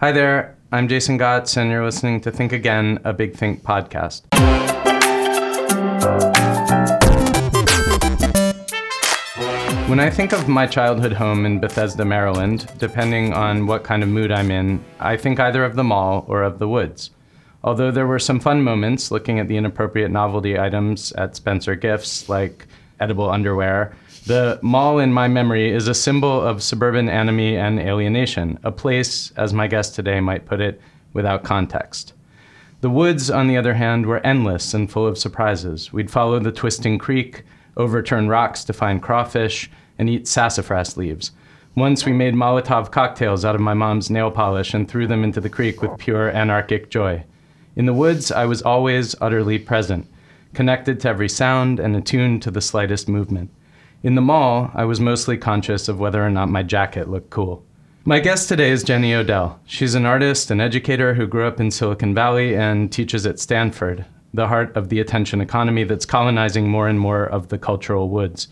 Hi there, I'm Jason Gotts, and you're listening to Think Again, a Big Think podcast. When I think of my childhood home in Bethesda, Maryland, depending on what kind of mood I'm in, I think either of the mall or of the woods. Although there were some fun moments looking at the inappropriate novelty items at Spencer Gifts, like edible underwear, the mall in my memory is a symbol of suburban anime and alienation, a place, as my guest today might put it, without context. The woods, on the other hand, were endless and full of surprises. We'd follow the twisting creek, overturn rocks to find crawfish, and eat sassafras leaves. Once we made Molotov cocktails out of my mom's nail polish and threw them into the creek with pure anarchic joy. In the woods, I was always utterly present, connected to every sound and attuned to the slightest movement. In the mall, I was mostly conscious of whether or not my jacket looked cool. My guest today is Jenny Odell. She's an artist and educator who grew up in Silicon Valley and teaches at Stanford, the heart of the attention economy that's colonizing more and more of the cultural woods.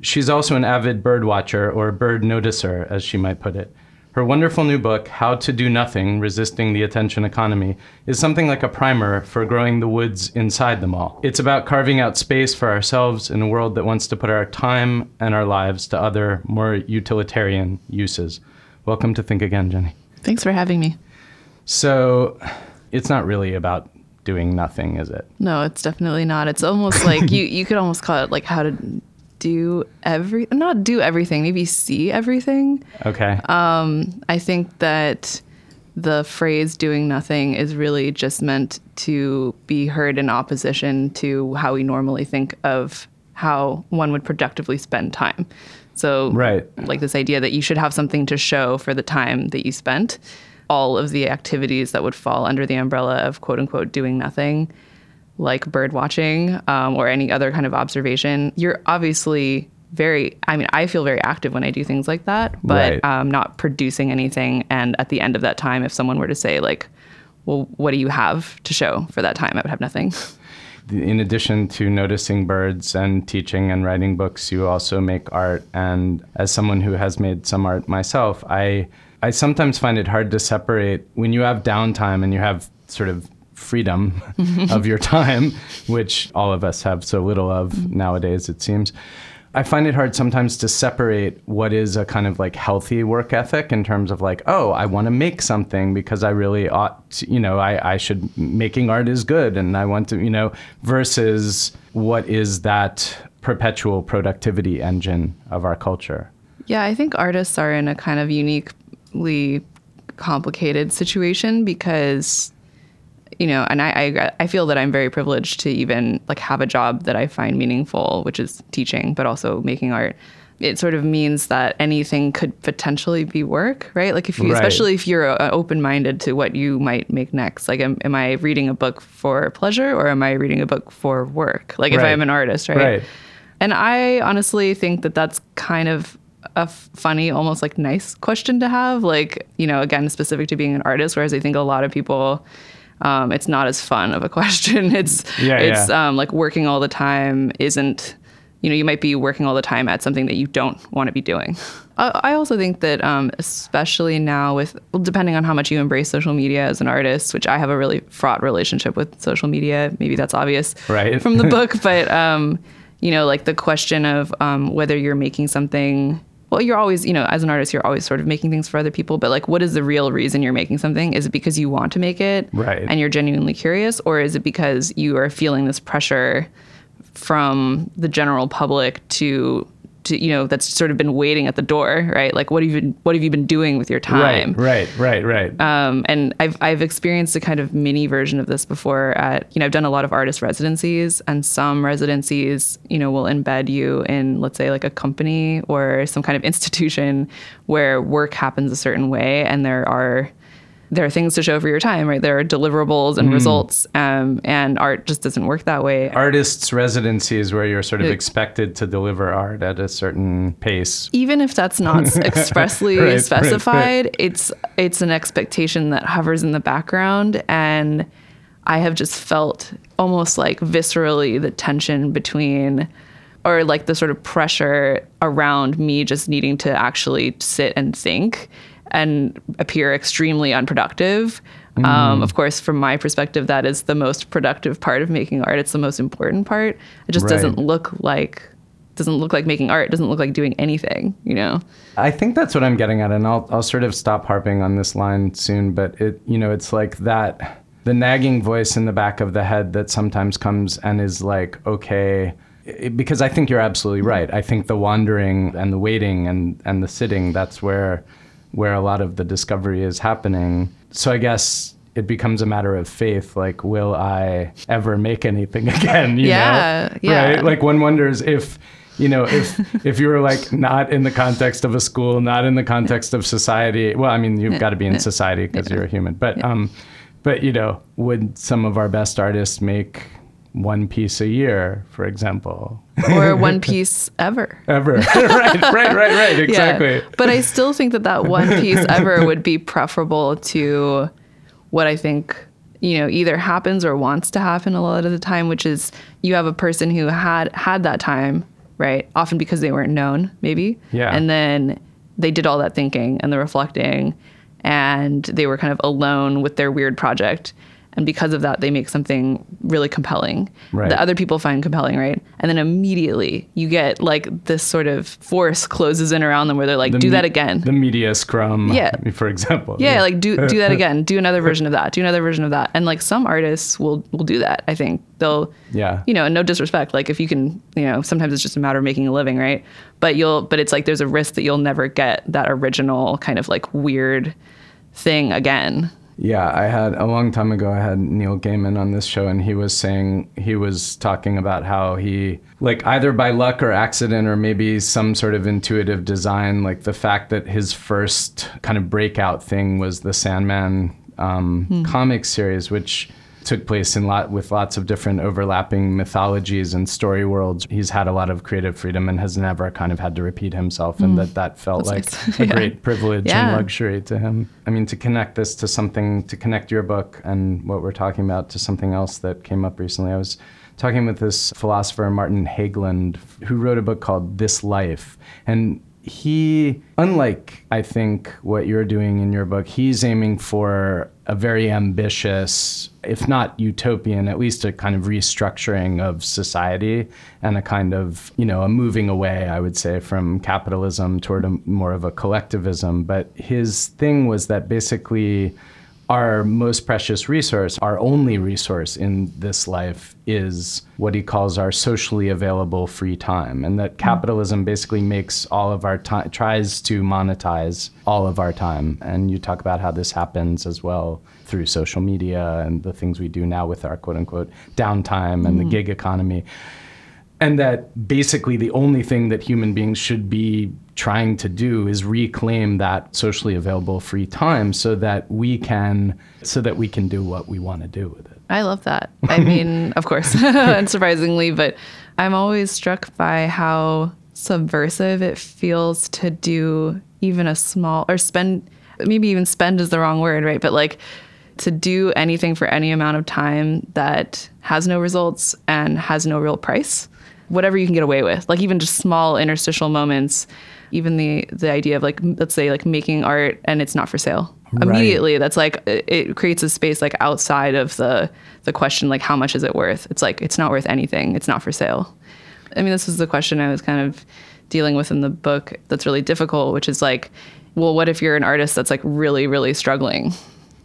She's also an avid bird watcher, or bird noticer, as she might put it. Her wonderful new book, How to Do Nothing, Resisting the Attention Economy, is something like a primer for growing the woods inside the mall. It's about carving out space for ourselves in a world that wants to put our time and our lives to other, more utilitarian uses. Welcome to Think Again, Jenny. Thanks for having me. So, it's not really about doing nothing, is it? No, it's definitely not. It's almost like, you could almost call it like how to do everything, not do everything, maybe see everything. Okay. I think that the phrase doing nothing is really just meant to be heard in opposition to how we normally think of how one would productively spend time. So right. Like this idea that you should have something to show for the time that you spent, all of the activities that would fall under the umbrella of quote unquote doing nothing, like bird watching or any other kind of observation. You're obviously I feel very active when I do things like that, but right. Not producing anything. And at the end of that time, if someone were to say like, well, what do you have to show for that time? I would have nothing. In addition to noticing birds and teaching and writing books, you also make art. And as someone who has made some art myself, I sometimes find it hard to separate when you have downtime and you have sort of freedom of your time, which all of us have so little of nowadays, it seems. I find it hard sometimes to separate what is a kind of like healthy work ethic in terms of like, oh, I want to make something because I really ought to, I should, making art is good and I want to, versus what is that perpetual productivity engine of our culture. Yeah, I think artists are in a kind of uniquely complicated situation because and I feel that I'm very privileged to even like have a job that I find meaningful, which is teaching, but also making art. It sort of means that anything could potentially be work, right? Like especially if you're open-minded to what you might make next. Like, am I reading a book for pleasure or am I reading a book for work? Like if I'm an artist, right? And I honestly think that that's kind of a funny, almost like nice question to have. Like, again, specific to being an artist, whereas I think a lot of people... it's not as fun of a question. Like working all the time isn't, you might be working all the time at something that you don't want to be doing. I also think that especially now depending on how much you embrace social media as an artist, which I have a really fraught relationship with social media, maybe that's obvious from the book, but, like the question of whether you're making something. Well, you're always, as an artist, you're always sort of making things for other people. But like, what is the real reason you're making something? Is it because you want to make it and you're genuinely curious? Or is it because you are feeling this pressure from the general public to that's sort of been waiting at the door, right? Like, what have you been doing with your time? Right. And I've experienced a kind of mini version of this before at, I've done a lot of artist residencies, and some residencies, will embed you in, let's say, like a company or some kind of institution where work happens a certain way, and there are things to show for your time, right? There are deliverables and results, and art just doesn't work that way. Artists' residency is where you're sort of expected to deliver art at a certain pace. Even if that's not expressly specified, it's an expectation that hovers in the background. And I have just felt almost like viscerally the tension between, or like the sort of pressure around me just needing to actually sit and think and appear extremely unproductive. Of course, from my perspective, that is the most productive part of making art. It's the most important part. It just doesn't look like making art, doesn't look like doing anything, you know? I think that's what I'm getting at. And I'll sort of stop harping on this line soon, but it, you know, it's like that, the nagging voice in the back of the head that sometimes comes and is like, okay, because I think you're absolutely right. I think the wandering and the waiting and the sitting, that's where a lot of the discovery is happening. So I guess it becomes a matter of faith, like, will I ever make anything again? You know? Right? Like, one wonders if, you know, if you were like not in the context of a school, not in the context of society. Well, I mean, you've got to be in society because you're a human. But you know, would some of our best artists make one piece a year, for example? Or one piece ever. Ever. Right. Exactly. Yeah. But I still think that one piece ever would be preferable to what I think, you know, either happens or wants to happen a lot of the time, which is you have a person who had that time, right? Often because they weren't known, maybe. Yeah. And then they did all that thinking and the reflecting, and they were kind of alone with their weird project. And because of that, they make something really compelling that other people find compelling, right? And then immediately you get like this sort of force closes in around them where they're like, do that again. The media scrum, for example. Yeah, like do that again. Do another version of that. Do another version of that. And like some artists will do that, I think. They'll, you know, and no disrespect. Like if you can, you know, sometimes it's just a matter of making a living, right? But it's like there's a risk that you'll never get that original kind of like weird thing again. Yeah, I had Neil Gaiman on this show, and he was talking about how he, like, either by luck or accident or maybe some sort of intuitive design, like the fact that his first kind of breakout thing was the Sandman comic series, which took place with lots of different overlapping mythologies and story worlds. He's had a lot of creative freedom and has never kind of had to repeat himself, and that felt like a great privilege and luxury to him. I mean, to connect your book and what we're talking about to something else that came up recently, I was talking with this philosopher, Martin Haglund, who wrote a book called This Life. And he, unlike, I think, what you're doing in your book, he's aiming for a very ambitious, if not utopian, at least a kind of restructuring of society and a kind of, you know, a moving away, I would say, from capitalism toward more of a collectivism. But his thing was that basically our most precious resource, our only resource in this life, is what he calls our socially available free time. And that capitalism basically makes all of our time, tries to monetize all of our time. And you talk about how this happens as well through social media and the things we do now with our quote unquote downtime and the gig economy. And that basically the only thing that human beings should be trying to do is reclaim that socially available free time so that we can do what we want to do with it. I love that. I mean, of course, unsurprisingly, but I'm always struck by how subversive it feels to do even a small, or spend, maybe even spend is the wrong word, right? But like to do anything for any amount of time that has no results and has no real price. Whatever you can get away with, like even just small interstitial moments, even the idea of like, let's say like making art and it's not for sale. Right. Immediately, that's like, it creates a space like outside of the question, like how much is it worth? It's like, it's not worth anything. It's not for sale. I mean, this is the question I was kind of dealing with in the book that's really difficult, which is like, well, what if you're an artist that's like really, really struggling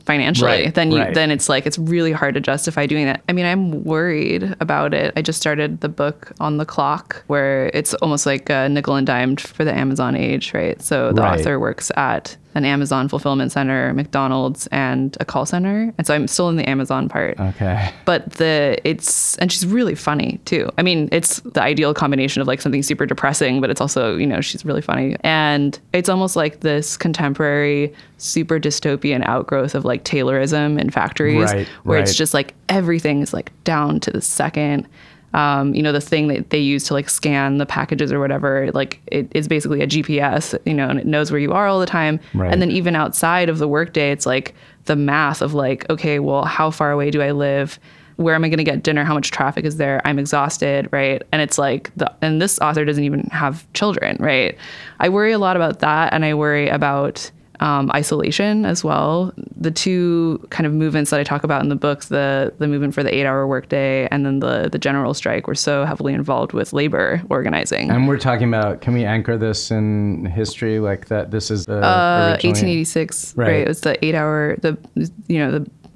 financially, then it's like, it's really hard to justify doing that. I mean, I'm worried about it. I just started the book On the Clock, where it's almost like nickel and dimed for the Amazon age, right? So the author works at an Amazon fulfillment center, McDonald's, and a call center. And so I'm still in the Amazon part. Okay. But and she's really funny too. I mean, it's the ideal combination of like something super depressing, but it's also, you know, she's really funny. And it's almost like this contemporary, super dystopian outgrowth of like Taylorism in factories, where it's just like everything is like down to the second. You know, the thing that they use to like scan the packages or whatever, like it is basically a GPS, you know, and it knows where you are all the time. Right. And then even outside of the workday, it's like the math of like, okay, well, how far away do I live? Where am I going to get dinner? How much traffic is there? I'm exhausted, right? And it's like, and this author doesn't even have children, right? I worry a lot about that. And I worry about isolation as well. The two kind of movements that I talk about in the books, the movement for the 8-hour workday and then the general strike, were so heavily involved with labor organizing. And we're talking about, can we anchor this in history, like that this is the 1886, right? It was the 8-hour,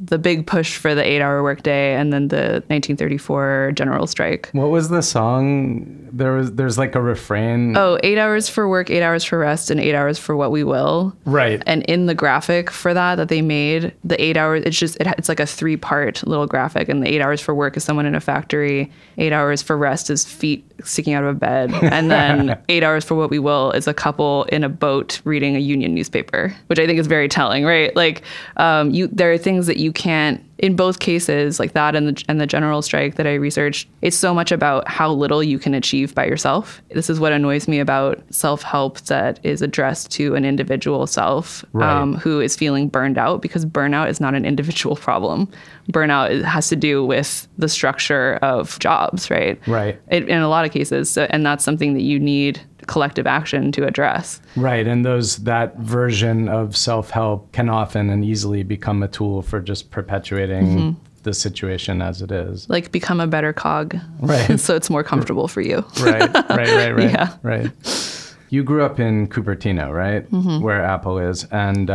the big push for the 8-hour workday, and then the 1934 general strike. What was the song? There's like a refrain. Oh, 8 hours for work, 8 hours for rest, and 8 hours for what we will. Right. And in the graphic for that they made, the 8 hours, it's like a 3-part little graphic, and the 8 hours for work is someone in a factory, 8 hours for rest is feet sticking out of a bed, and then 8 hours for what we will is a couple in a boat reading a union newspaper, which I think is very telling, right? Like, there are things that you can't, in both cases, like that and the general strike that I researched, it's so much about how little you can achieve by yourself. This is what annoys me about self-help that is addressed to an individual self, right, who is feeling burned out, because burnout is not an individual problem. Burnout has to do with the structure of jobs, right? Right. In a lot of cases, so, and that's something that you need collective action to address. Right. And that version of self-help can often and easily become a tool for just perpetuating the situation as it is. Like, become a better cog. Right. So it's more comfortable for you. Right. Yeah. Right. You grew up in Cupertino, right? Mm-hmm. Where Apple is. And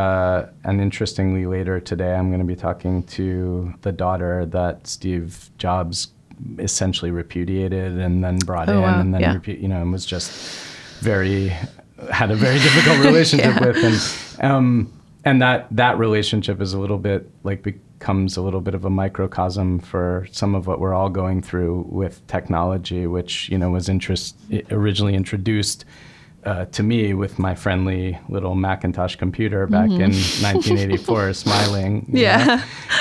interestingly, later today, I'm going to be talking to the daughter that Steve Jobs essentially repudiated and then brought and was just... had a very difficult relationship with, and that relationship is a little bit like becomes a little bit of a microcosm for some of what we're all going through with technology, which was originally introduced to me with my friendly little Macintosh computer back in 1984, smiling,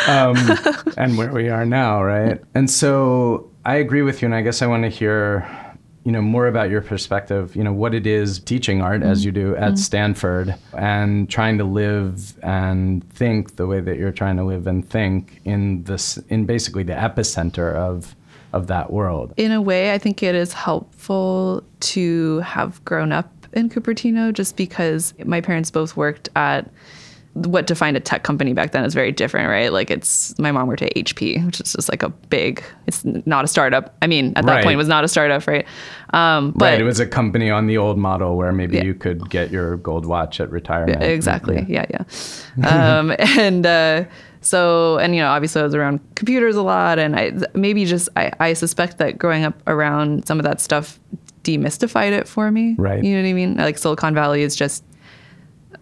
and where we are now, right? And so I agree with you, and I guess I want to hear more about your perspective, what it is teaching art as you do at Stanford, and trying to live and think the way that you're trying to live and think in basically the epicenter of that world. In a way, I think it is helpful to have grown up in Cupertino, just because my parents both worked at what defined a tech company back then is very different, right? Like, my mom worked at HP, which is just like it's not a startup. I mean, at that point it was not a startup, right? But it was a company on the old model where maybe you could get your gold watch at retirement. Yeah, exactly. Yeah. So obviously I was around computers a lot, and I suspect that growing up around some of that stuff demystified it for me. Right. You know what I mean? Like, Silicon Valley is just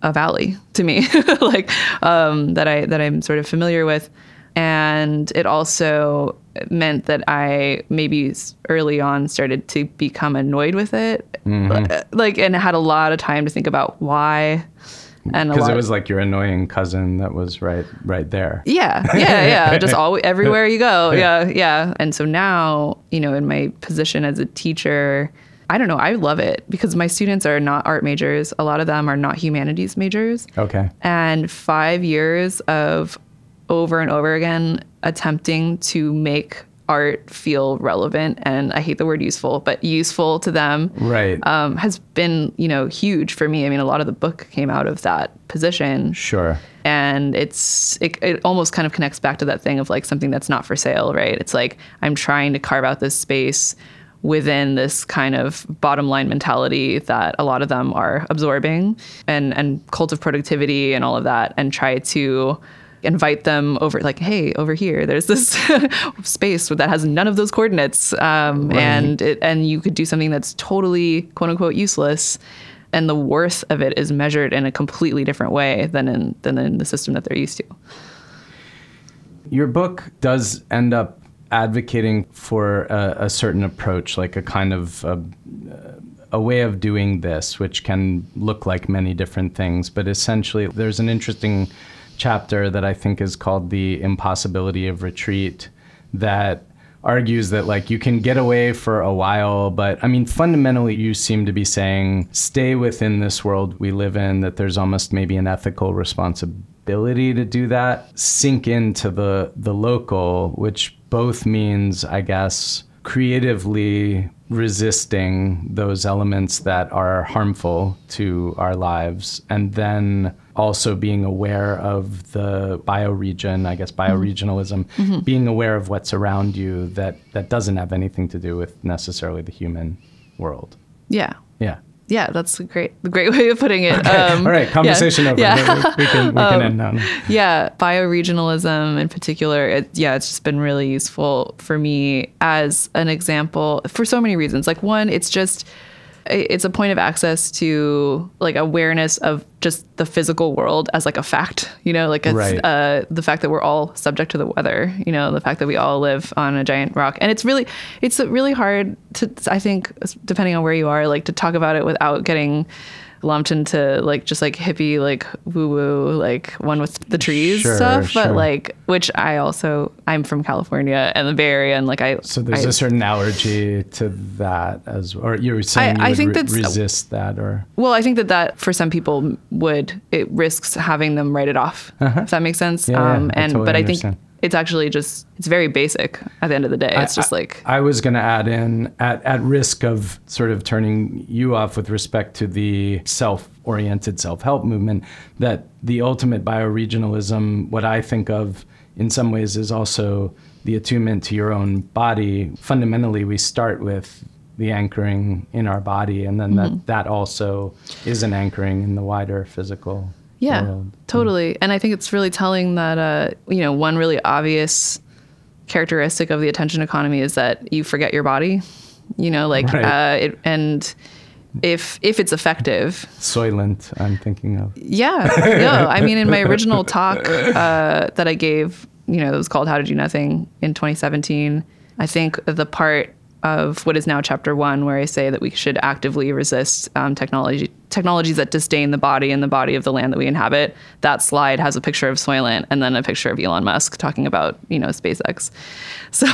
a valley to me, that I'm sort of familiar with. And it also meant that I maybe early on started to become annoyed with it, and had a lot of time to think about why. Because it was like your annoying cousin that was right there. Yeah. Just everywhere you go. Yeah. And so now, in my position as a teacher, I don't know, I love it because my students are not art majors. A lot of them are not humanities majors. Okay. And 5 years of over and over again attempting to make art feel relevant, and I hate the word useful, but useful to them, right, has been, huge for me. I mean, a lot of the book came out of that position. Sure. And it almost kind of connects back to that thing of like something that's not for sale, right? It's like, I'm trying to carve out this space within this kind of bottom line mentality that a lot of them are absorbing, and cult of productivity and all of that, and try to invite them over, like, hey, over here, there's this space that has none of those coordinates. And you could do something that's totally, quote unquote, useless. And the worth of it is measured in a completely different way than in the system that they're used to. Your book does end up advocating for a certain approach, like a kind of a way of doing this, which can look like many different things. But essentially, there's an interesting chapter that I think is called The Impossibility of Retreat that argues that, like, you can get away for a while, but I mean, fundamentally, you seem to be saying stay within this world we live in, that there's almost maybe an ethical responsibility to do that, sink into the local, which both means, I guess, creatively resisting those elements that are harmful to our lives, and then also being aware of the bioregion, I guess bioregionalism, mm-hmm. being aware of what's around you that doesn't have anything to do with necessarily the human world. Yeah. Yeah. Yeah, that's a great way of putting it. Okay. All right, conversation over. Yeah. We can end now. Yeah, bioregionalism in particular, it's just been really useful for me as an example for so many reasons. Like one, it's a point of access to like awareness of just the physical world as like a fact, you know, like it's, right. The fact that we're all subject to the weather, you know, the fact that we all live on a giant rock. And it's really hard to, I think, depending on where you are, like to talk about it without getting lumped into like just like hippie, like woo-woo, like one with the trees stuff. Sure. But like, which I'm from California and the Bay Area, and like so there's a certain allergy to that as well. Or you're saying resist that, or? Well, I think that for some people it risks having them write it off. Uh-huh. If that makes sense. Yeah, I think it's actually just, it's very basic at the end of the day. It's just like... I was going to add in, at risk of sort of turning you off with respect to the self-oriented self-help movement, that the ultimate bioregionalism, what I think of in some ways is also the attunement to your own body. Fundamentally, we start with the anchoring in our body, and then mm-hmm. that also is an anchoring in the wider physical... Yeah, world. Totally. And I think it's really telling that, one really obvious characteristic of the attention economy is that you forget your body, you know, like, right. And if it's effective. Soylent, I'm thinking of. Yeah, no, I mean, in my original talk that I gave, you know, it was called How to Do Nothing in 2017, I think the part of what is now chapter 1, where I say that we should actively resist technologies that disdain the body and the body of the land that we inhabit. That slide has a picture of Soylent and then a picture of Elon Musk talking about, you know, SpaceX. So,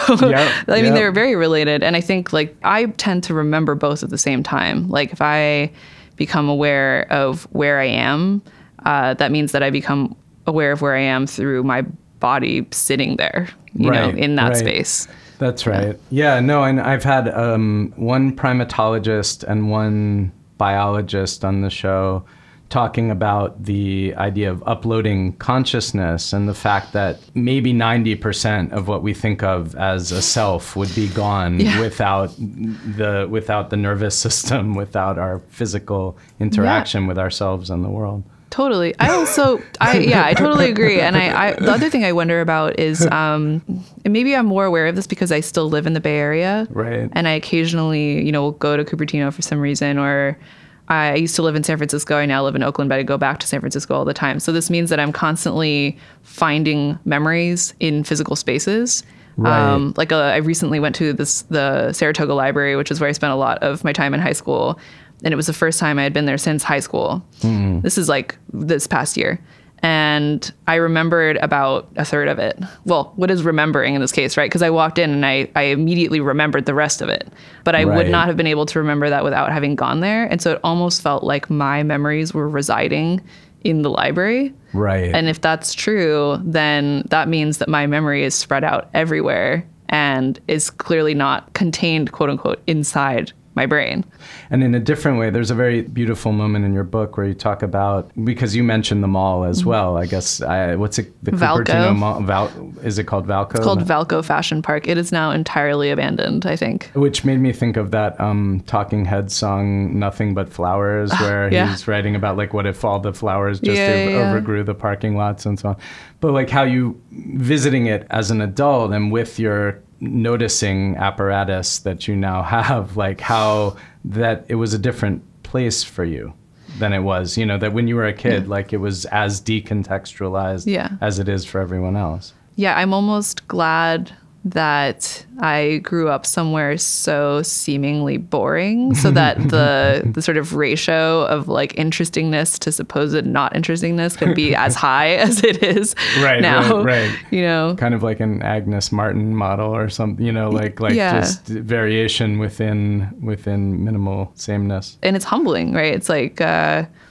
I mean, they're very related. And I think like I tend to remember both at the same time. Like if I become aware of where I am, that means that I become aware of where I am through my body sitting there, you know, in that space. That's right. Yeah, no, and I've had one primatologist and one biologist on the show talking about the idea of uploading consciousness and the fact that maybe 90% of what we think of as a self would be gone without the nervous system, without our physical interaction with ourselves and the world. Totally. I totally agree. And I the other thing I wonder about is, and maybe I'm more aware of this because I still live in the Bay Area. Right. And I occasionally, you know, will go to Cupertino for some reason, or I used to live in San Francisco. I now live in Oakland, but I go back to San Francisco all the time. So this means that I'm constantly finding memories in physical spaces. Right. I recently went to the Saratoga Library, which is where I spent a lot of my time in high school. And it was the first time I had been there since high school. Mm. This is like this past year. And I remembered about a third of it. Well, what is remembering in this case, right? Because I walked in and I immediately remembered the rest of it. But I would not have been able to remember that without having gone there. And so it almost felt like my memories were residing in the library. Right. And if that's true, then that means that my memory is spread out everywhere and is clearly not contained, quote unquote, inside my brain. And in a different way, there's a very beautiful moment in your book where you talk about, because you mentioned the mall as well, I guess, what's it? The Cupertino Mall? Is it called Vallco? It's called Vallco Fashion Park. It is now entirely abandoned, I think. Which made me think of that Talking Heads song, Nothing But Flowers, where he's writing about like, what if all the flowers just overgrew the parking lots and so on. But like how you visiting it as an adult and with your noticing apparatus that you now have, like how that it was a different place for you than it was, you know, that when you were a kid, like it was as decontextualized as it is for everyone else. Yeah, I'm almost glad that I grew up somewhere so seemingly boring, so that the sort of ratio of like interestingness to supposed not interestingness could be as high as it is now. Right. You know, kind of like an Agnes Martin model or something. You know, like just variation within minimal sameness. And it's humbling, right? It's like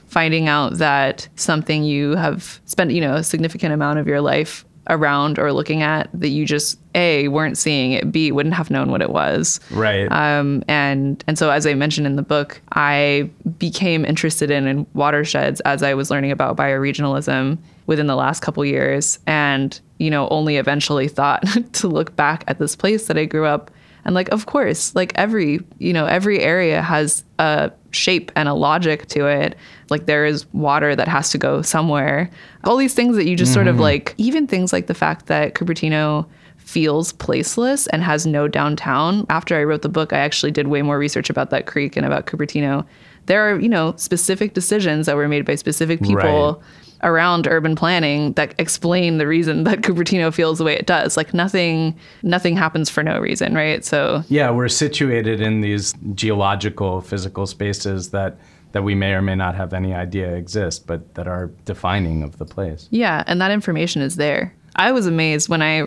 finding out that something you have spent, you know, a significant amount of your life around or looking at that you just A, weren't seeing it, B, wouldn't have known what it was. Right. And so as I mentioned in the book, I became interested in watersheds as I was learning about bioregionalism within the last couple years, and, you know, only eventually thought to look back at this place that I grew up. And like, of course, like every area has a shape and a logic to it. Like there is water that has to go somewhere. All these things that you just sort of like, even things like the fact that Cupertino feels placeless and has no downtown. After I wrote the book, I actually did way more research about that creek and about Cupertino. There are, you know, specific decisions that were made by specific people around urban planning that explain the reason that Cupertino feels the way it does. Like nothing happens for no reason, right? So yeah, we're situated in these geological, physical spaces that we may or may not have any idea exist, but that are defining of the place. Yeah, and that information is there. I was amazed when I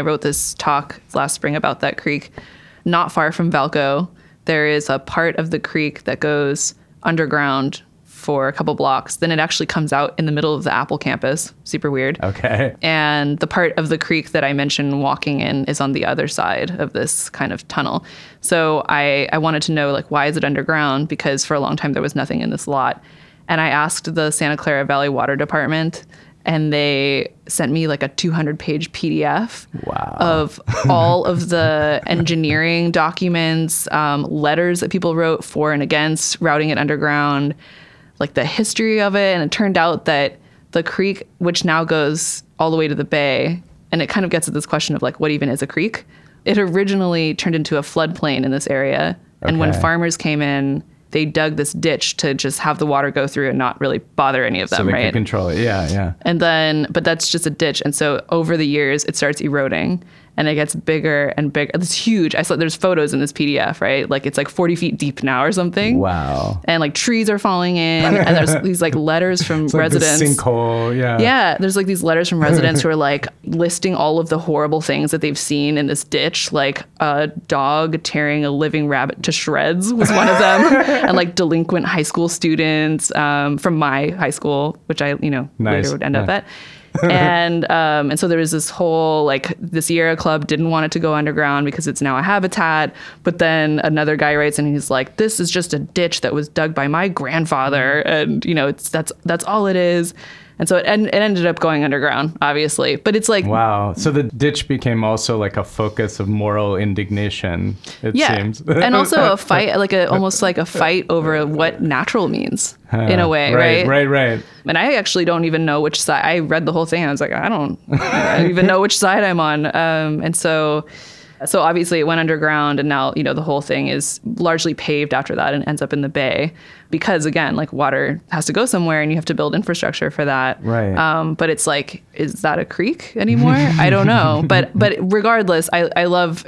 wrote this talk last spring about that creek, not far from Vallco, there is a part of the creek that goes underground for a couple blocks. Then it actually comes out in the middle of the Apple campus. Super weird. Okay. And the part of the creek that I mentioned walking in is on the other side of this kind of tunnel. So I wanted to know, like, why is it underground? Because for a long time there was nothing in this lot. And I asked the Santa Clara Valley Water Department, and they sent me like a 200-page PDF of all of the engineering documents, letters that people wrote for and against routing it underground, like the history of it. And it turned out that the creek, which now goes all the way to the bay, and it kind of gets at this question of like, what even is a creek? It originally turned into a floodplain in this area. Okay. And when farmers came in, they dug this ditch to just have the water go through and not really bother any of them, right? So they can control it, yeah. And then, but that's just a ditch. And so over the years, it starts eroding and it gets bigger and bigger. It's huge. I saw there's photos in this PDF, right? Like it's like 40 feet deep now or something. Wow. And like trees are falling in and there's these like letters from residents. Like sinkhole, yeah. Yeah, there's like these letters from residents who are like listing all of the horrible things that they've seen in this ditch. Like a dog tearing a living rabbit to shreds was one of them. And like delinquent high school students from my high school, which I, you know, later would end up at. And so there was this whole, like, the Sierra Club didn't want it to go underground because it's now a habitat. But then another guy writes and he's like, this is just a ditch that was dug by my grandfather. And, you know, that's all it is. And so it ended up going underground, obviously. But it's like... Wow. So the ditch became also like a focus of moral indignation, it seems. And also a fight, almost like a fight over what natural means in a way, right? Right. And I actually don't even know which side. I read the whole thing. I was like, I don't even know which side I'm on. So obviously it went underground, and now, you know, the whole thing is largely paved after that and ends up in the bay because, again, like, water has to go somewhere and you have to build infrastructure for that. Right. But it's like, is that a creek anymore? I don't know. But regardless, I love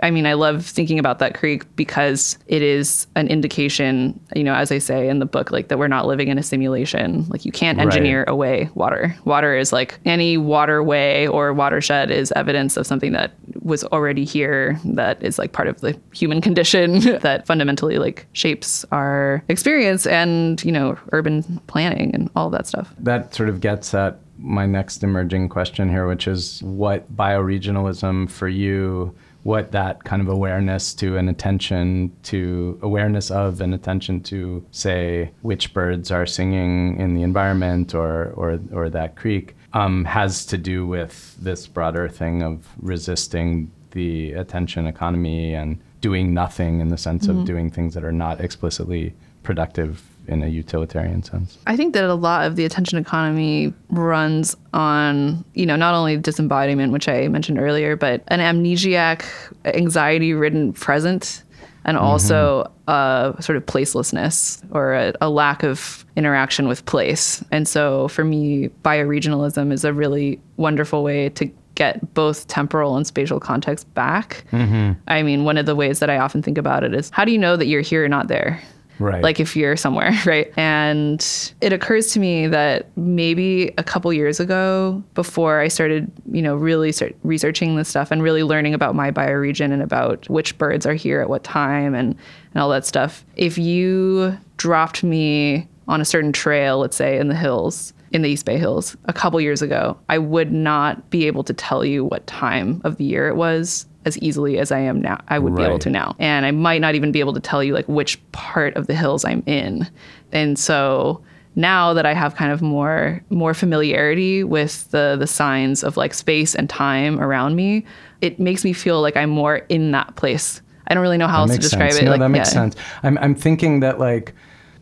thinking about that creek because it is an indication, you know, as I say in the book, like, that we're not living in a simulation. Like, you can't engineer away water. Water is like, any waterway or watershed is evidence of something that was already here, that is like part of the human condition that fundamentally like shapes our experience and, you know, urban planning and all of that stuff. That sort of gets at my next emerging question here, which is what bioregionalism for you, what that kind of awareness of and attention to, say, which birds are singing in the environment or that creek has to do with this broader thing of resisting the attention economy and doing nothing in the sense of doing things that are not explicitly productive in a utilitarian sense. I think that a lot of the attention economy runs on, you know, not only disembodiment, which I mentioned earlier, but an amnesiac, anxiety-ridden present, and also a sort of placelessness or a lack of interaction with place. And so for me, bioregionalism is a really wonderful way to get both temporal and spatial context back. I mean, one of the ways that I often think about it is, how do you know that you're here or not there? Right. Like if you're somewhere, right? And it occurs to me that maybe a couple years ago, before I started, you know, really researching this stuff and really learning about my bioregion and about which birds are here at what time and all that stuff, if you dropped me on a certain trail, let's say in the hills, in the East Bay Hills a couple years ago, I would not be able to tell you what time of the year it was as easily as I am now, I would be able to now. And I might not even be able to tell you like which part of the hills I'm in. And so now that I have kind of more familiarity with the signs of like space and time around me, it makes me feel like I'm more in that place. I don't really know how else to describe it. No, like, that makes sense. I'm thinking that like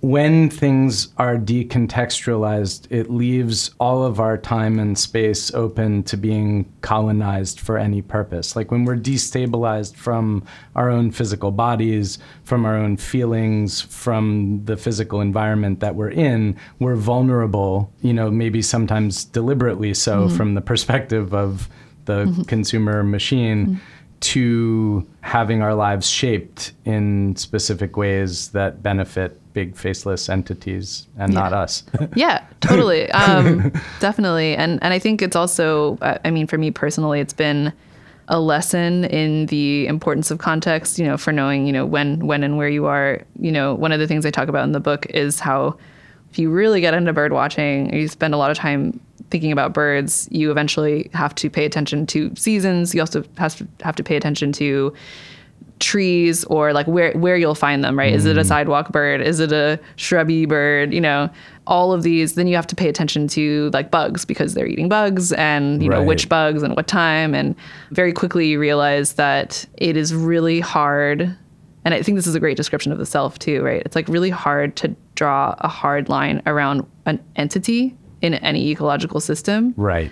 when things are decontextualized, it leaves all of our time and space open to being colonized for any purpose. Like when we're destabilized from our own physical bodies, from our own feelings, from the physical environment that we're in, we're vulnerable, you know, maybe sometimes deliberately so from the perspective of the consumer machine. To having our lives shaped in specific ways that benefit big faceless entities and not us. Yeah, totally. Definitely. And I think it's also, I mean, for me personally, it's been a lesson in the importance of context, you know, for knowing, you know, when and where you are. You know, one of the things I talk about in the book is how if you really get into bird watching, you spend a lot of time thinking about birds, you eventually have to pay attention to seasons. You also have to pay attention to trees or like where you'll find them, right? Is it a sidewalk bird? Is it a shrubby bird? You know, all of these. Then you have to pay attention to like bugs because they're eating bugs and, you know, which bugs and what time. And very quickly you realize that it is really hard. And I think this is a great description of the self too, right? It's like really hard to draw a hard line around an entity in any ecological system. Right.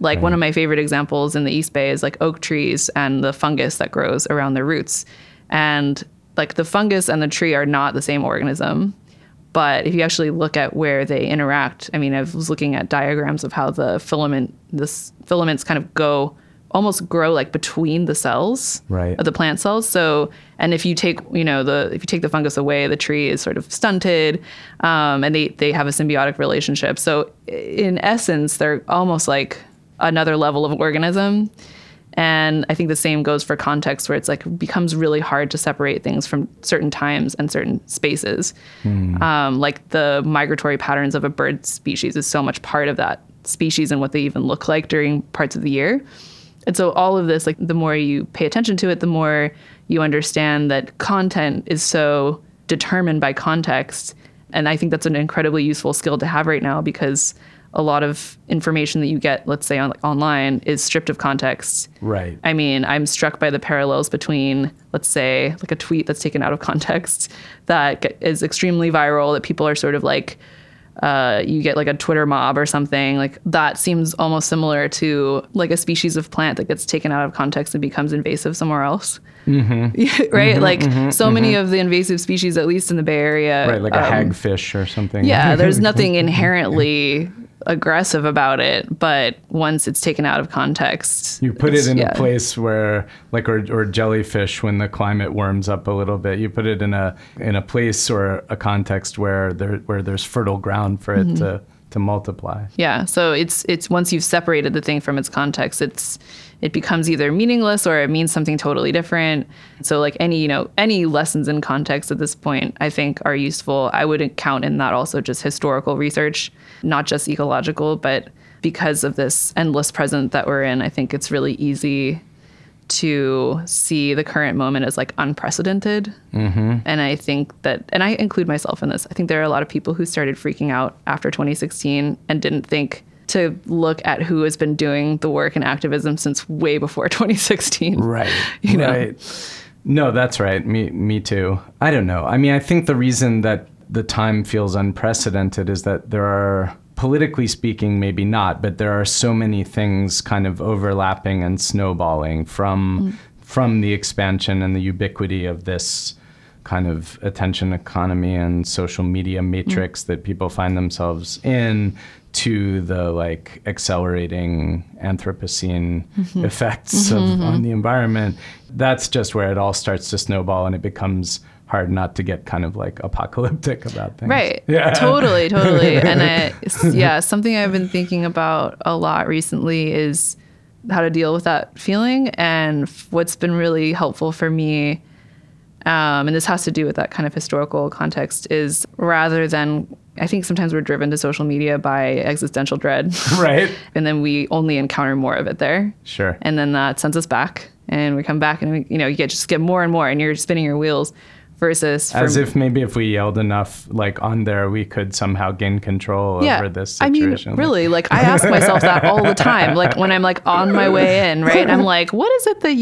Like one of my favorite examples in the East Bay is like oak trees and the fungus that grows around their roots. And like the fungus and the tree are not the same organism. But if you actually look at where they interact, I mean, I was looking at diagrams of how the filaments kind of go, almost grow like between the cells of the plant cells. So, and if you take, you know, if you take the fungus away, the tree is sort of stunted, and they have a symbiotic relationship. So in essence, they're almost like another level of organism. And I think the same goes for context, where it's like becomes really hard to separate things from certain times and certain spaces. Like the migratory patterns of a bird species is so much part of that species and what they even look like during parts of the year. And so all of this, like the more you pay attention to it, the more you understand that content is so determined by context. And I think that's an incredibly useful skill to have right now, because a lot of information that you get, let's say online, is stripped of context. Right. I mean, I'm struck by the parallels between, let's say, like a tweet that's taken out of context that is extremely viral, that people are sort of like, you get like a Twitter mob or something like that. Seems almost similar to like a species of plant that gets taken out of context and becomes invasive somewhere else. Right? So many of the invasive species, at least in the Bay Area. Right, like a hagfish or something. Yeah, there's nothing inherently aggressive about it, but once it's taken out of context, you put it in a place where, like, or jellyfish, when the climate warms up a little bit, you put it in a place or a context where there's fertile ground for it to multiply. Yeah, so it's once you've separated the thing from its context, it becomes either meaningless or it means something totally different. So like any lessons in context at this point, I think, are useful. I would count in that also just historical research, not just ecological, but because of this endless present that we're in, I think it's really easy to see the current moment as like unprecedented. And I think that, and I include myself in this, I think there are a lot of people who started freaking out after 2016 and didn't think to look at who has been doing the work in activism since way before 2016. Right. You know? Right. No, that's right. Me too. I don't know. I mean, I think the reason that the time feels unprecedented is that there are, politically speaking, maybe not, but there are so many things kind of overlapping and snowballing from the expansion and the ubiquity of this kind of attention economy and social media matrix that people find themselves in, to the like accelerating Anthropocene effects on the environment. That's just where it all starts to snowball, and it becomes hard not to get kind of like apocalyptic about things. Right. Yeah. Totally. And something I've been thinking about a lot recently is how to deal with that feeling. And what's been really helpful for me, and this has to do with that kind of historical context, is rather than, I think sometimes we're driven to social media by existential dread. Right. And then we only encounter more of it there. Sure. And then that sends us back. and we come back and we, you know, you get just get more and more and you're spinning your wheels versus as if maybe if we yelled enough like on there we could somehow gain control over this situation. I mean, really, like I ask myself that all the time, like when I'm like on my way in, right? I'm like, what is it that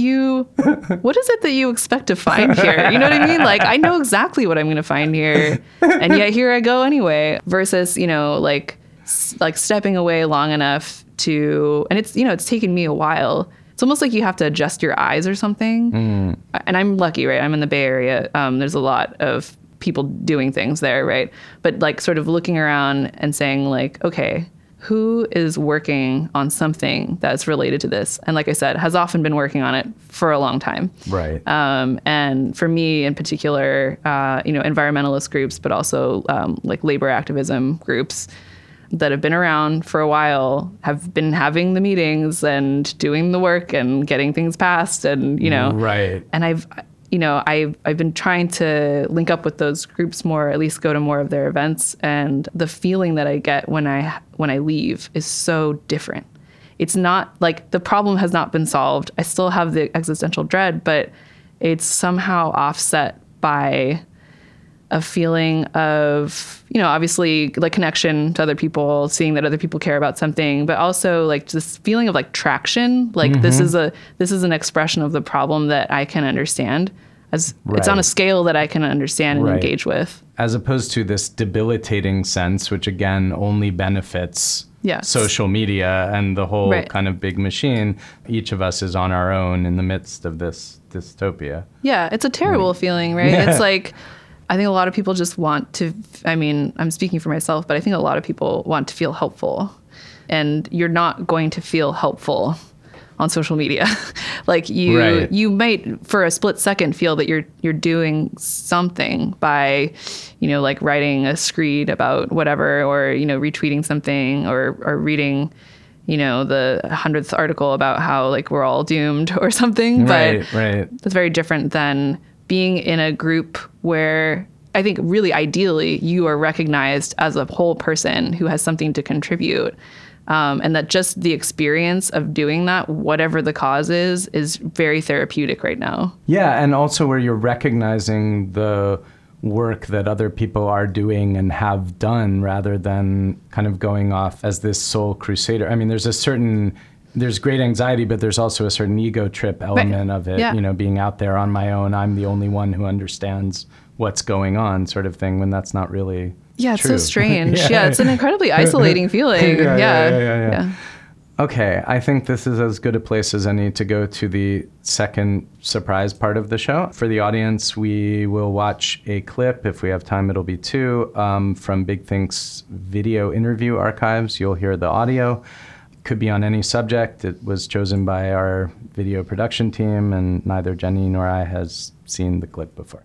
you expect to find here? You know what I mean? Like I know exactly what I'm going to find here, and yet here I go anyway, versus, you know, like stepping away long enough to, and it's, you know, it's taken me a while. It's almost like you have to adjust your eyes or something. Mm. And I'm lucky, right? I'm in the Bay Area. There's a lot of people doing things there, right? But like sort of looking around and saying like, okay, who is working on something that's related to this? And like I said, has often been working on it for a long time. Right. And for me in particular, you know, environmentalist groups, but also like labor activism groups that have been around for a while, have been having the meetings and doing the work and getting things passed and, you know. Right. And I've been trying to link up with those groups more, at least go to more of their events. And the feeling that I get when I leave is so different. It's not like the problem has not been solved. I still have the existential dread, but it's somehow offset by a feeling of, you know, obviously like connection to other people, seeing that other people care about something, but also like this feeling of like traction, like mm-hmm. this is an expression of the problem that I can understand, as right. It's on a scale that I can understand and right. engage with, as opposed to this debilitating sense, which again only benefits yes. social media and the whole right. kind of big machine. Each of us is on our own in the midst of this dystopia. Yeah, it's a terrible right. feeling, right? Yeah. It's like, I think a lot of people just want to, I mean, I'm speaking for myself, but I think a lot of people want to feel helpful, and you're not going to feel helpful on social media. Like you, right. you might for a split second feel that you're doing something by, you know, like writing a screed about whatever, or, you know, retweeting something or reading, you know, the 100th article about how like we're all doomed or something, right, but right. that's very different than being in a group where I think really ideally you are recognized as a whole person who has something to contribute. And that just the experience of doing that, whatever the cause is very therapeutic right now. Yeah. And also where you're recognizing the work that other people are doing and have done, rather than kind of going off as this sole crusader. I mean, there's great anxiety, but there's also a certain ego trip element right. of it, yeah. you know, being out there on my own, I'm the only one who understands what's going on sort of thing, when that's not really yeah, true. It's so strange. yeah. yeah, it's an incredibly isolating feeling. yeah, yeah. Yeah, yeah, yeah, yeah. yeah. Okay, I think this is as good a place as any to go to the second surprise part of the show. For the audience, we will watch a clip. If we have time, it'll be two, from Big Think's video interview archives. You'll hear the audio. Could be on any subject. It was chosen by our video production team, and neither Jenny nor I has seen the clip before.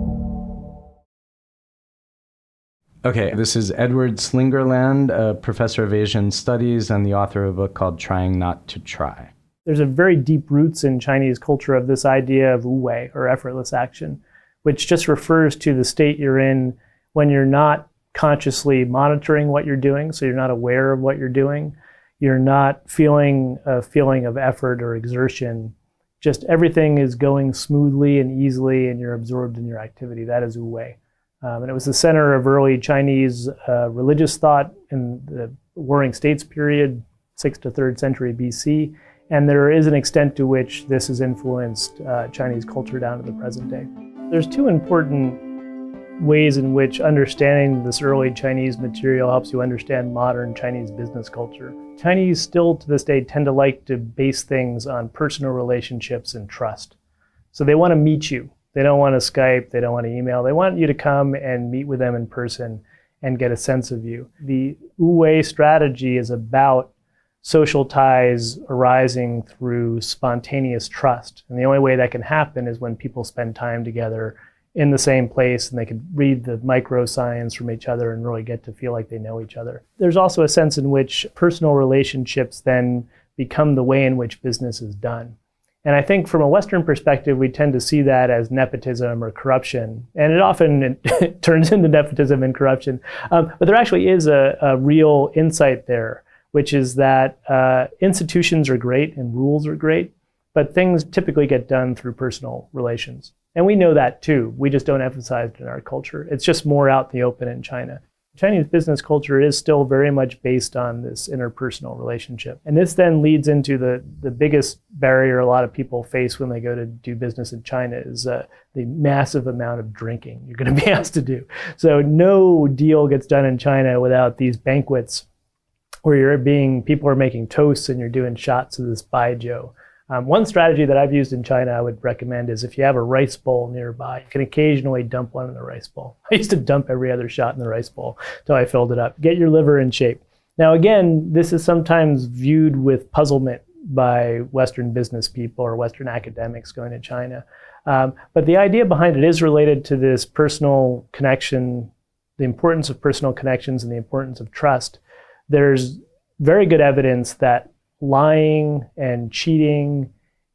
Okay, this is Edward Slingerland, a professor of Asian studies and the author of a book called Trying Not to Try. There's a very deep roots in Chinese culture of this idea of wu-wei, or effortless action, which just refers to the state you're in when you're not consciously monitoring what you're doing, so you're not aware of what you're doing. You're not feeling a feeling of effort or exertion. Just everything is going smoothly and easily, and you're absorbed in your activity. That is wu-wei. And it was the center of early Chinese religious thought in the Warring States period, 6th to 3rd century BC. And there is an extent to which this has influenced Chinese culture down to the present day. There's two important ways in which understanding this early Chinese material helps you understand modern Chinese business culture. Chinese still to this day tend to like to base things on personal relationships and trust. So they want to meet you. They don't want to Skype, they don't want to email. They want you to come and meet with them in person and get a sense of you. The wu-wei strategy is about social ties arising through spontaneous trust. And the only way that can happen is when people spend time together in the same place and they can read the microscience from each other and really get to feel like they know each other. There's also a sense in which personal relationships then become the way in which business is done. And I think from a Western perspective, we tend to see that as nepotism or corruption. And it often turns into nepotism and corruption. But there actually is a real insight there, which is that institutions are great and rules are great, but things typically get done through personal relations. And we know that too. We just don't emphasize it in our culture. It's just more out in the open in China. Chinese business culture is still very much based on this interpersonal relationship. And this then leads into the biggest barrier a lot of people face when they go to do business in China is the massive amount of drinking you're going to be asked to do. So no deal gets done in China without these banquets where people are making toasts and you're doing shots of this baijiu. One strategy that I've used in China I would recommend is if you have a rice bowl nearby, you can occasionally dump one in the rice bowl. I used to dump every other shot in the rice bowl until I filled it up. Get your liver in shape. Now again, this is sometimes viewed with puzzlement by Western business people or Western academics going to China. But the idea behind it is related to this personal connection, the importance of personal connections and the importance of trust. There's very good evidence that lying and cheating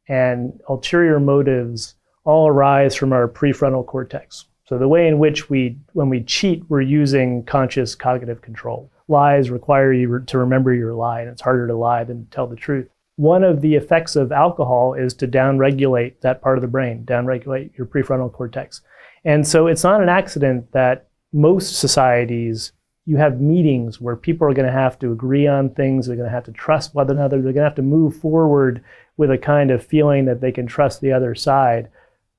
and ulterior motives all arise from our prefrontal cortex. So the way in which when we cheat, we're using conscious cognitive control. Lies require you to remember your lie, and it's harder to lie than to tell the truth. One of the effects of alcohol is to downregulate that part of the brain, downregulate your prefrontal cortex. And so it's not an accident that most societies you have meetings where people are going to have to agree on things, they're going to have to trust one another, they're going to have to move forward with a kind of feeling that they can trust the other side.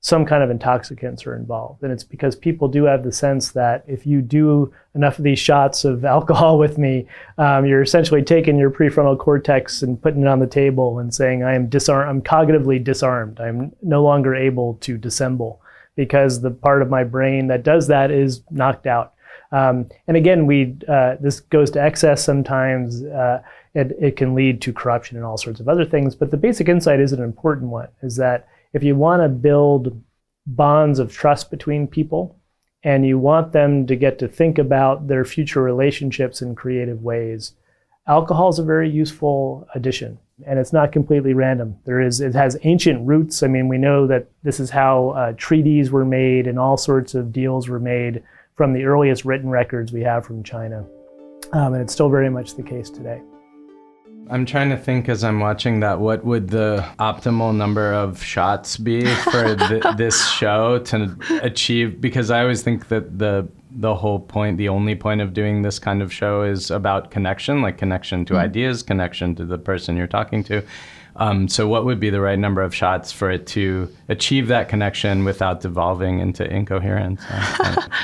Some kind of intoxicants are involved. And it's because people do have the sense that if you do enough of these shots of alcohol with me, you're essentially taking your prefrontal cortex and putting it on the table and saying, I'm cognitively disarmed. I'm no longer able to dissemble because the part of my brain that does that is knocked out. And again, this goes to excess sometimes. It can lead to corruption and all sorts of other things. But the basic insight is an important one, is that if you want to build bonds of trust between people and you want them to get to think about their future relationships in creative ways, alcohol is a very useful addition. And it's not completely random. It has ancient roots. I mean, we know that this is how treaties were made and all sorts of deals were made from the earliest written records we have from China. And it's still very much the case today. I'm trying to think as I'm watching that, what would the optimal number of shots be for this show to achieve? Because I always think that the whole point, the only point of doing this kind of show is about connection, like connection to ideas, connection to the person you're talking to. So what would be the right number of shots for it to achieve that connection without devolving into incoherence?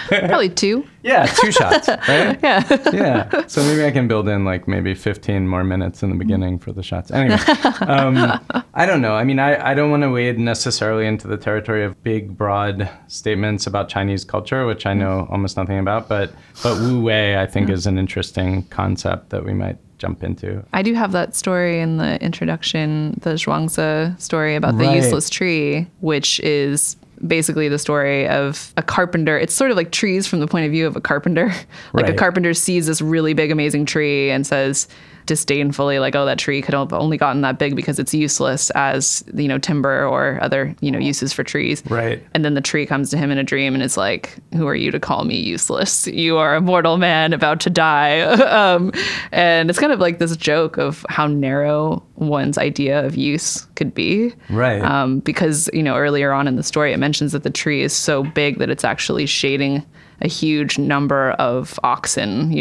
Probably two. Yeah, 2 shots, right? Yeah. So maybe I can build in maybe 15 more minutes in the beginning for the shots. Anyway, I don't know. I mean, I don't want to wade necessarily into the territory of big, broad statements about Chinese culture, which I know almost nothing about, but wu-wei, I think, is an interesting concept that we might jump into. I do have that story in the introduction, the Zhuangzi story about the useless tree, which is basically the story of a carpenter. It's sort of like trees from the point of view of a carpenter. A carpenter sees this really big, amazing tree and says disdainfully, that tree could have only gotten that big because it's useless as, timber or other, uses for trees. Right. And then the tree comes to him in a dream and is like, who are you to call me useless? You are a mortal man about to die. And it's kind of like this joke of how narrow one's idea of use could be. Right. Because, earlier on in the story, it mentions that the tree is so big that it's actually shading a huge number of oxen,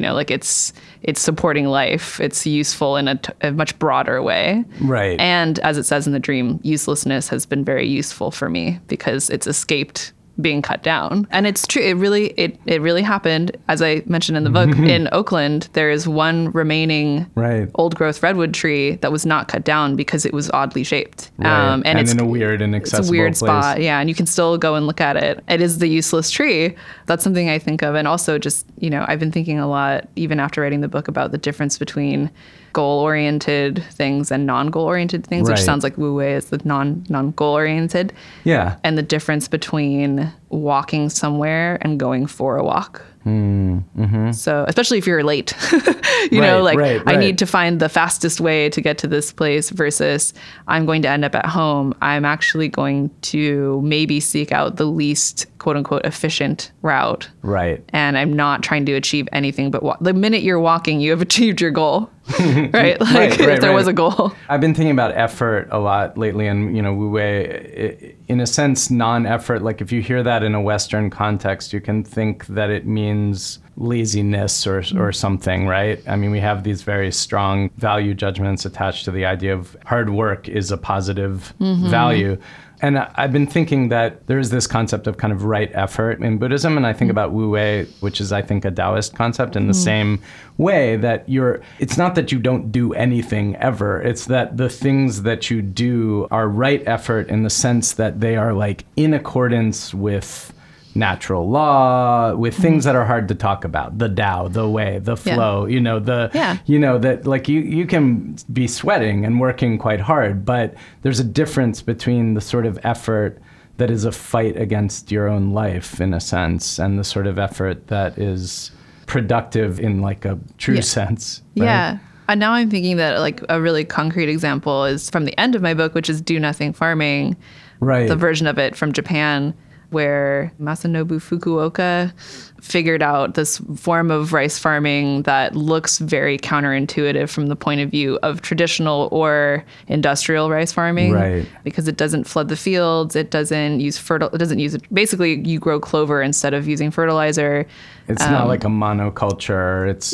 it's supporting life. It's useful in a much broader way. Right. And as it says in the dream, uselessness has been very useful for me because it's escaped being cut down. And it's true. It really happened. As I mentioned in the book, in Oakland, there is one remaining old growth redwood tree that was not cut down because it was oddly shaped. Right. And it's in a weird and inaccessible spot. Yeah. And you can still go and look at it. It is the useless tree. That's something I think of. And also just, I've been thinking a lot, even after writing the book, about the difference between goal-oriented things and non-goal-oriented things, right, which sounds like wu-wei is the non-goal-oriented. Yeah. And the difference between walking somewhere and going for a walk. Mm-hmm. So, especially if you're late, I need to find the fastest way to get to this place versus I'm going to end up at home. I'm actually going to maybe seek out the least quote unquote efficient route. Right. And I'm not trying to achieve anything, but the minute you're walking, you have achieved your goal, right? Like if there was a goal. I've been thinking about effort a lot lately, and, wu-wei, in a sense, non-effort. Like if you hear that in a Western context, you can think that it means laziness or something, right? I mean, we have these very strong value judgments attached to the idea of hard work is a positive value. And I've been thinking that there is this concept of kind of right effort in Buddhism, and I think about wu-wei, which is, I think, a Taoist concept in the same way that it's not that you don't do anything ever, it's that the things that you do are right effort in the sense that they are like in accordance with natural law, with things that are hard to talk about, the Tao, the way, the flow, that like you can be sweating and working quite hard, but there's a difference between the sort of effort that is a fight against your own life in a sense, and the sort of effort that is productive in like a true sense. Right? Yeah. And now I'm thinking that like a really concrete example is from the end of my book, which is Do Nothing Farming, right? The version of it from Japan, where Masanobu Fukuoka figured out this form of rice farming that looks very counterintuitive from the point of view of traditional or industrial rice farming, right? Because it doesn't flood the fields, basically you grow clover instead of using fertilizer. It's not like a monoculture. It's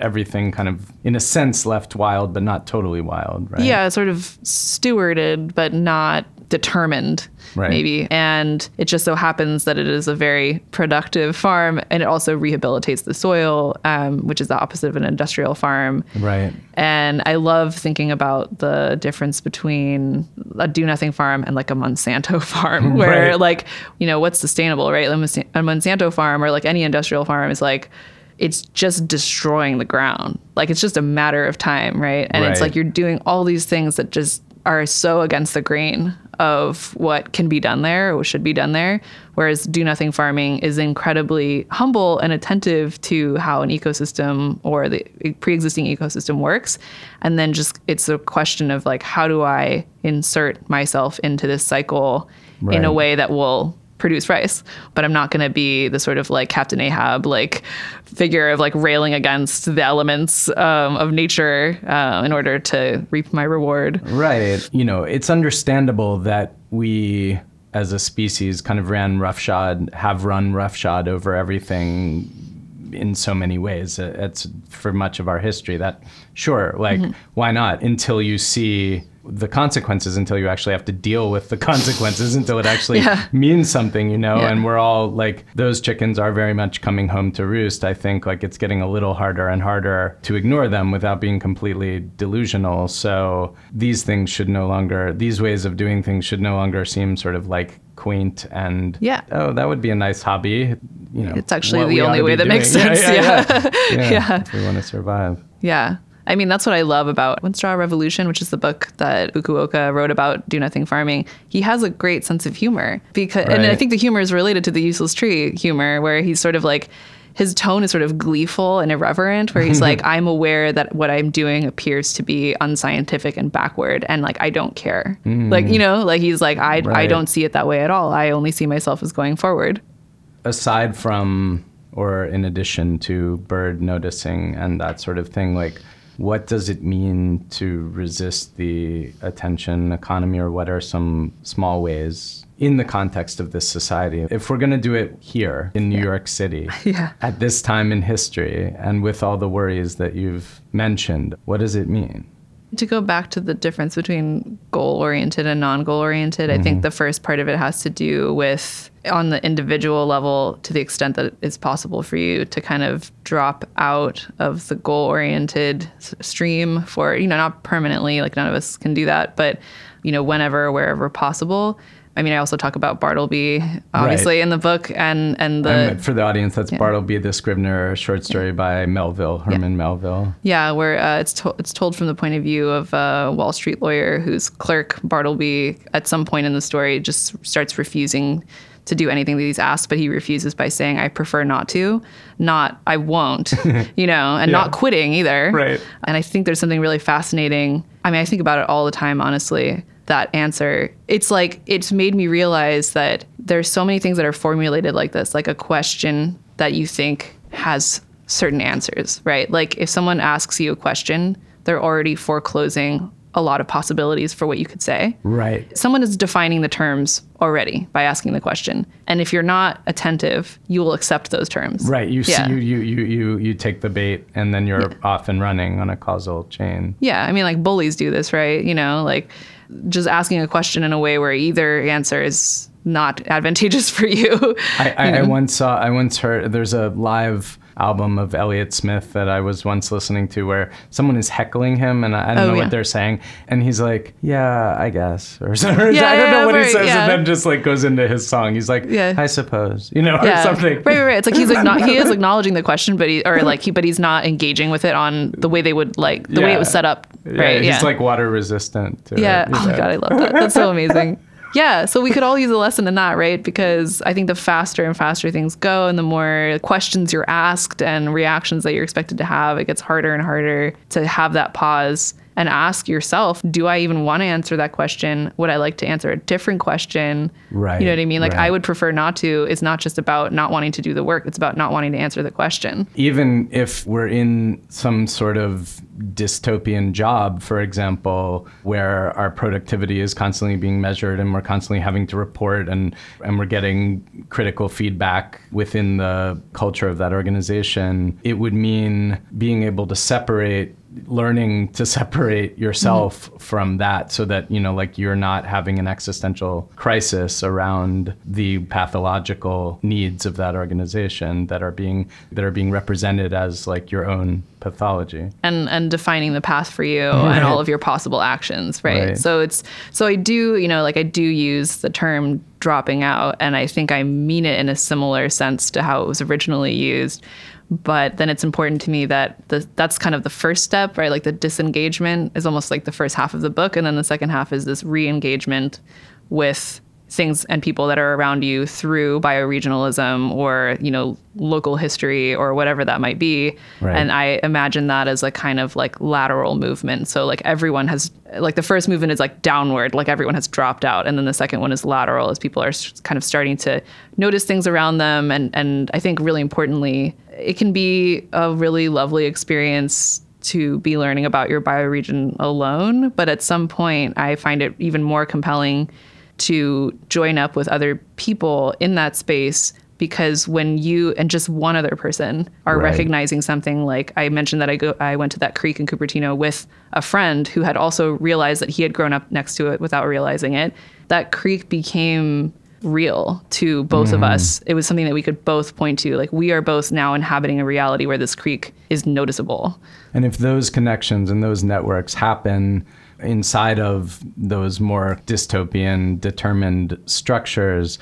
everything kind of, in a sense, left wild, but not totally wild, right? Yeah, sort of stewarded, but not determined, right, maybe. And it just so happens that it is a very productive farm, and it also rehabilitates the soil, which is the opposite of an industrial farm. Right. And I love thinking about the difference between a do-nothing farm and like a Monsanto farm, where what's sustainable, right? Like a Monsanto farm or like any industrial farm is like, it's just destroying the ground. Like it's just a matter of time, right? And it's like you're doing all these things that just are so against the grain of what can be done there or what should be done there. Whereas do-nothing farming is incredibly humble and attentive to how an ecosystem or the pre-existing ecosystem works. And then just it's a question of like, how do I insert myself into this cycle in a way that will produce rice, but I'm not going to be the sort of like Captain Ahab like figure of like railing against the elements of nature in order to reap my reward. Right. It's understandable that we as a species kind of have run roughshod over everything in so many ways. It's for much of our history that, sure, like why not, until you see the consequences, until you actually have to deal with the consequences, until it actually means something, and we're all like, those chickens are very much coming home to roost. I think like it's getting a little harder and harder to ignore them without being completely delusional. So these ways of doing things should no longer seem sort of like quaint and, that would be a nice hobby. It's actually the only way that makes sense. If we want to survive. Yeah. I mean, that's what I love about One Straw Revolution, which is the book that Fukuoka wrote about do-nothing farming. He has a great sense of humor, because, and I think the humor is related to the useless tree humor, where he's sort of like, his tone is sort of gleeful and irreverent, where he's like, I'm aware that what I'm doing appears to be unscientific and backward, and like, I don't care. Like, he's like, I don't see it that way at all. I only see myself as going forward. Aside from, or in addition to bird noticing and that sort of thing, like, what does it mean to resist the attention economy, or what are some small ways in the context of this society? If we're going to do it here in New York City at this time in history, and with all the worries that you've mentioned, what does it mean? To go back to the difference between goal-oriented and non-goal-oriented, I think the first part of it has to do with, on the individual level, to the extent that it's possible for you to kind of drop out of the goal-oriented stream for, not permanently, like none of us can do that, but, whenever, wherever possible, I mean, I also talk about Bartleby, obviously, in the book, and for the audience, that's Bartleby the Scrivener short story by Melville, Herman Melville. Yeah, where it's told from the point of view of a Wall Street lawyer whose clerk, Bartleby, at some point in the story, just starts refusing to do anything that he's asked, but he refuses by saying, I prefer not to, not I won't, not quitting either. Right. And I think there's something really fascinating. I mean, I think about it all the time, honestly, that answer. It's like, it's made me realize that there's so many things that are formulated like this, like a question that you think has certain answers, right? Like if someone asks you a question, they're already foreclosing a lot of possibilities for what you could say. Right. Someone is defining the terms already by asking the question. And if you're not attentive, you will accept those terms. Right. You take the bait and then you're off and running on a causal chain. Yeah. I mean, like bullies do this, right? You know, like just asking a question in a way where either answer is not advantageous for you. I once heard there's a live album of Elliott Smith that I was once listening to where someone is heckling him and I don't know what they're saying. And he's like, yeah, I guess. Or I don't know what he says. Yeah. And then just like goes into his song. He's like, I suppose, or something. Right. It's like, he's like, not, he is acknowledging the question, but he's not engaging with it on the way they would like, the way it was set up. Right. He's like water resistant. To it. Oh my God, I love that. That's so amazing. Yeah, so we could all use a lesson in that, right? Because I think the faster and faster things go and the more questions you're asked and reactions that you're expected to have, it gets harder and harder to have that pause and ask yourself, do I even want to answer that question? Would I like to answer a different question? Right. You know what I mean? Like, I would prefer not to. It's not just about not wanting to do the work. It's about not wanting to answer the question. Even if we're in some sort of dystopian job, for example, where our productivity is constantly being measured and we're constantly having to report and we're getting critical feedback within the culture of that organization, it would mean being able to learning to separate yourself from that so that, like you're not having an existential crisis around the pathological needs of that organization that are being represented as like your own pathology. And defining the path for you and all of your possible actions, right? So I do use the term dropping out, and I think I mean it in a similar sense to how it was originally used. But then it's important to me that that's kind of the first step, right? Like the disengagement is almost like the first half of the book. And then the second half is this re-engagement with things and people that are around you through bioregionalism or, local history or whatever that might be. Right. And I imagine that as a kind of like lateral movement. So like everyone has, like the first movement is like downward, like everyone has dropped out. And then the second one is lateral as people are kind of starting to notice things around them. And I think really importantly, it can be a really lovely experience to be learning about your bioregion alone. But at some point, I find it even more compelling to join up with other people in that space, because when you and just one other person are recognizing something, like I mentioned that I went to that creek in Cupertino with a friend who had also realized that he had grown up next to it without realizing it. That creek became real to both of us. It was something that we could both point to. Like we are both now inhabiting a reality where this creek is noticeable. And if those connections and those networks happen inside of those more dystopian, determined structures,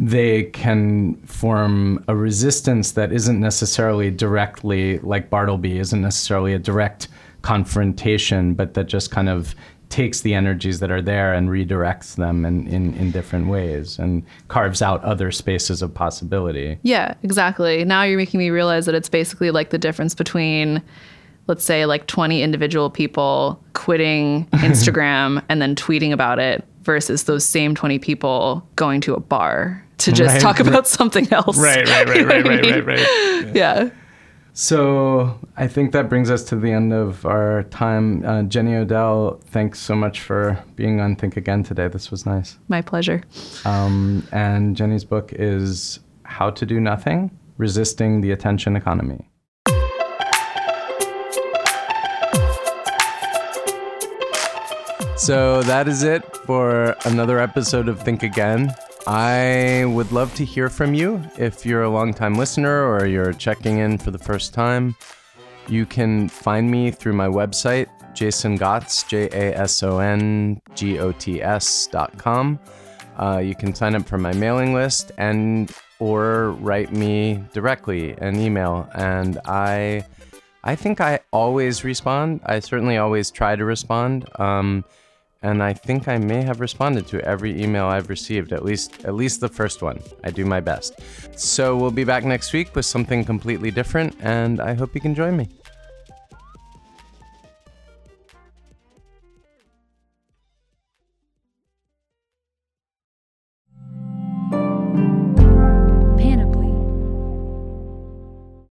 they can form a resistance that isn't necessarily directly, like Bartleby, isn't necessarily a direct confrontation, but that just kind of takes the energies that are there and redirects them in different ways and carves out other spaces of possibility. Yeah, exactly. Now you're making me realize that it's basically like the difference between, let's say, like 20 individual people quitting Instagram and then tweeting about it versus those same 20 people going to a bar to just talk about something else. Right. Yeah. So I think that brings us to the end of our time. Jenny Odell, thanks so much for being on Think Again today. This was nice. My pleasure. And Jenny's book is How to Do Nothing, Resisting the Attention Economy. So that is it for another episode of Think Again. I would love to hear from you. If you're a longtime listener or you're checking in for the first time, you can find me through my website, Jason Gotts, JasonGots.com. You can sign up for my mailing list or write me directly an email. And I think I always respond. I certainly always try to respond. And I think I may have responded to every email I've received, at least the first one. I do my best. So we'll be back next week with something completely different, and I hope you can join me.